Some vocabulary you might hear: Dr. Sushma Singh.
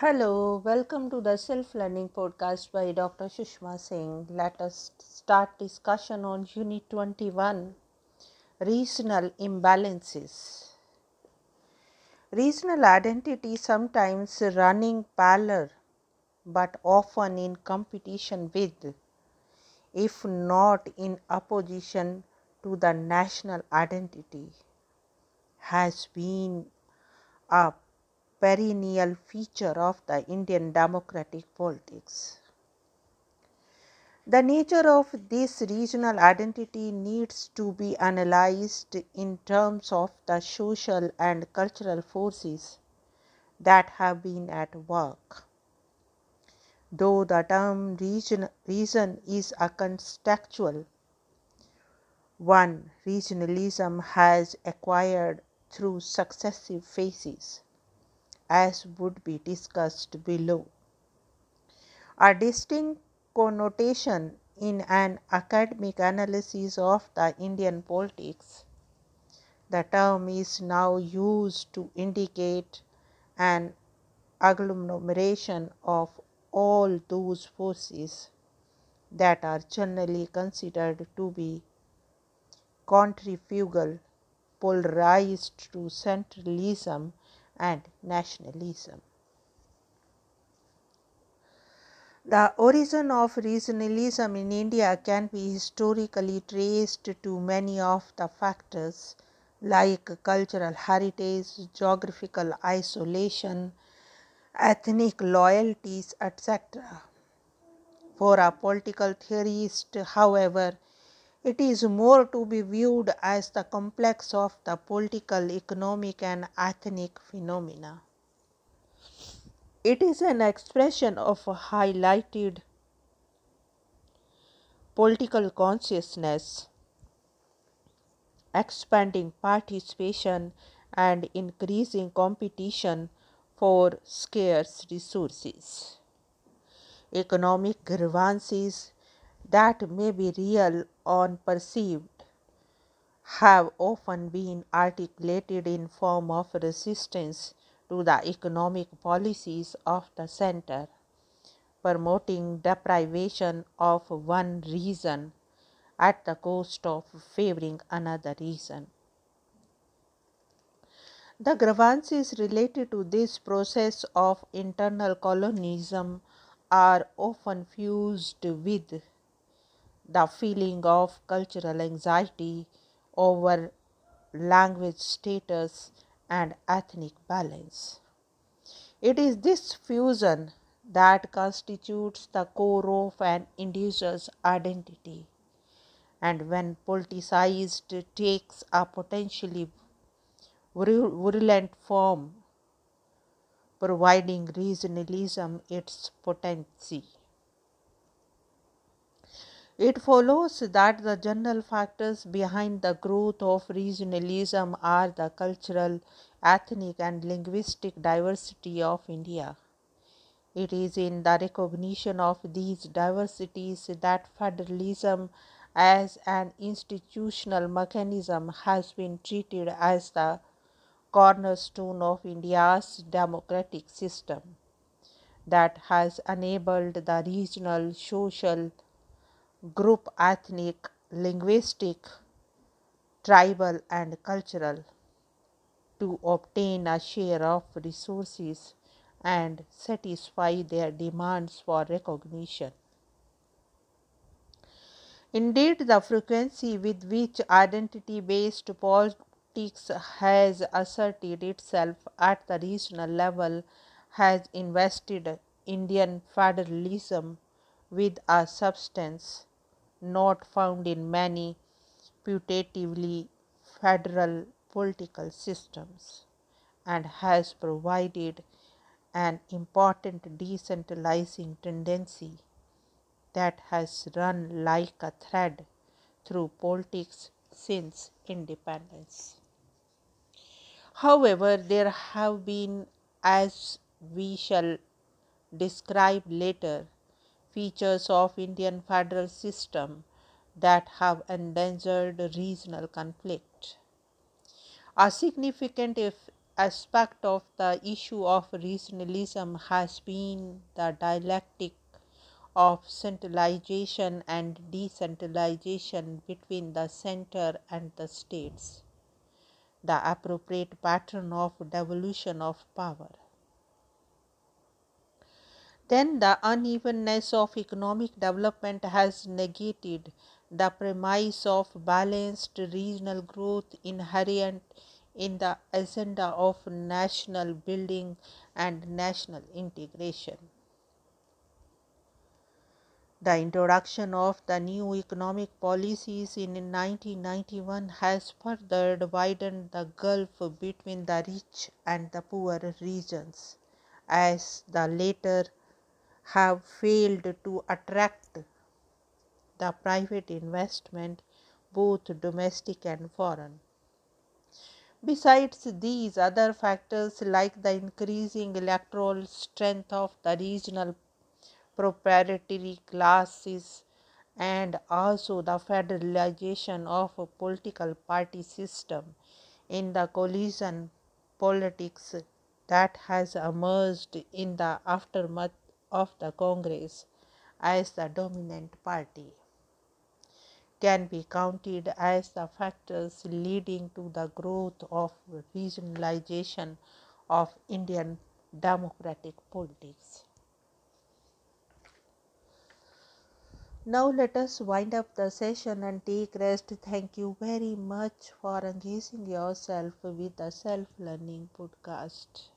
Hello, welcome to the Self-Learning Podcast by Dr. Sushma Singh. Let us start discussion on Unit 21, Regional Imbalances. Regional identity sometimes running parallel but often in competition with, if not in opposition to, the national identity, has been a perennial feature of the Indian democratic politics. The nature of this regional identity needs to be analyzed in terms of the social and cultural forces that have been at work. Though the term region is a contextual one, regionalism has acquired through successive phases, as would be discussed below, a distinct connotation in an academic analysis of the Indian politics. The term is now used to indicate an agglomeration of all those forces that are generally considered to be centrifugal, polarized to centralism and nationalism. The origin of regionalism in India can be historically traced to many of the factors like cultural heritage, geographical isolation, ethnic loyalties, etc. For a political theorist, however, it is more to be viewed as the complex of the political, economic, and ethnic phenomena. It is an expression of highlighted political consciousness, expanding participation, and increasing competition for scarce resources. Economic grievances that may be real or perceived have often been articulated in form of resistance to the economic policies of the center, promoting deprivation of one region at the cost of favoring another region. The grievances related to this process of internal colonialism are often fused with the feeling of cultural anxiety over language status and ethnic balance. It is this fusion that constitutes the core of an individual's identity, and when politicized, takes a potentially virulent form, providing regionalism its potency. It follows that the general factors behind the growth of regionalism are the cultural, ethnic, and linguistic diversity of India. It is in the recognition of these diversities that federalism as an institutional mechanism has been treated as the cornerstone of India's democratic system that has enabled the regional, social, group, ethnic, linguistic, tribal, and cultural to obtain a share of resources and satisfy their demands for recognition. Indeed, the frequency with which identity-based politics has asserted itself at the regional level has invested Indian federalism with a substance not found in many putatively federal political systems, and has provided an important decentralizing tendency that has run like a thread through politics since independence. However, there have been, as we shall describe later, features of Indian federal system that have endangered regional conflict. A significant aspect of the issue of regionalism has been the dialectic of centralization and decentralization between the center and the states, the appropriate pattern of devolution of power. Then the unevenness of economic development has negated the premise of balanced regional growth inherent in the agenda of national building and national integration. The introduction of the new economic policies in 1991 has further widened the gulf between the rich and the poor regions, as the latter have failed to attract the private investment, both domestic and foreign. Besides these, other factors like the increasing electoral strength of the regional proprietary classes and also the federalization of a political party system in the coalition politics that has emerged in the aftermath of the Congress as the dominant party can be counted as the factors leading to the growth of regionalization of Indian democratic politics. Now let us wind up the session and take rest. Thank you very much for engaging yourself with the Self Learning Podcast.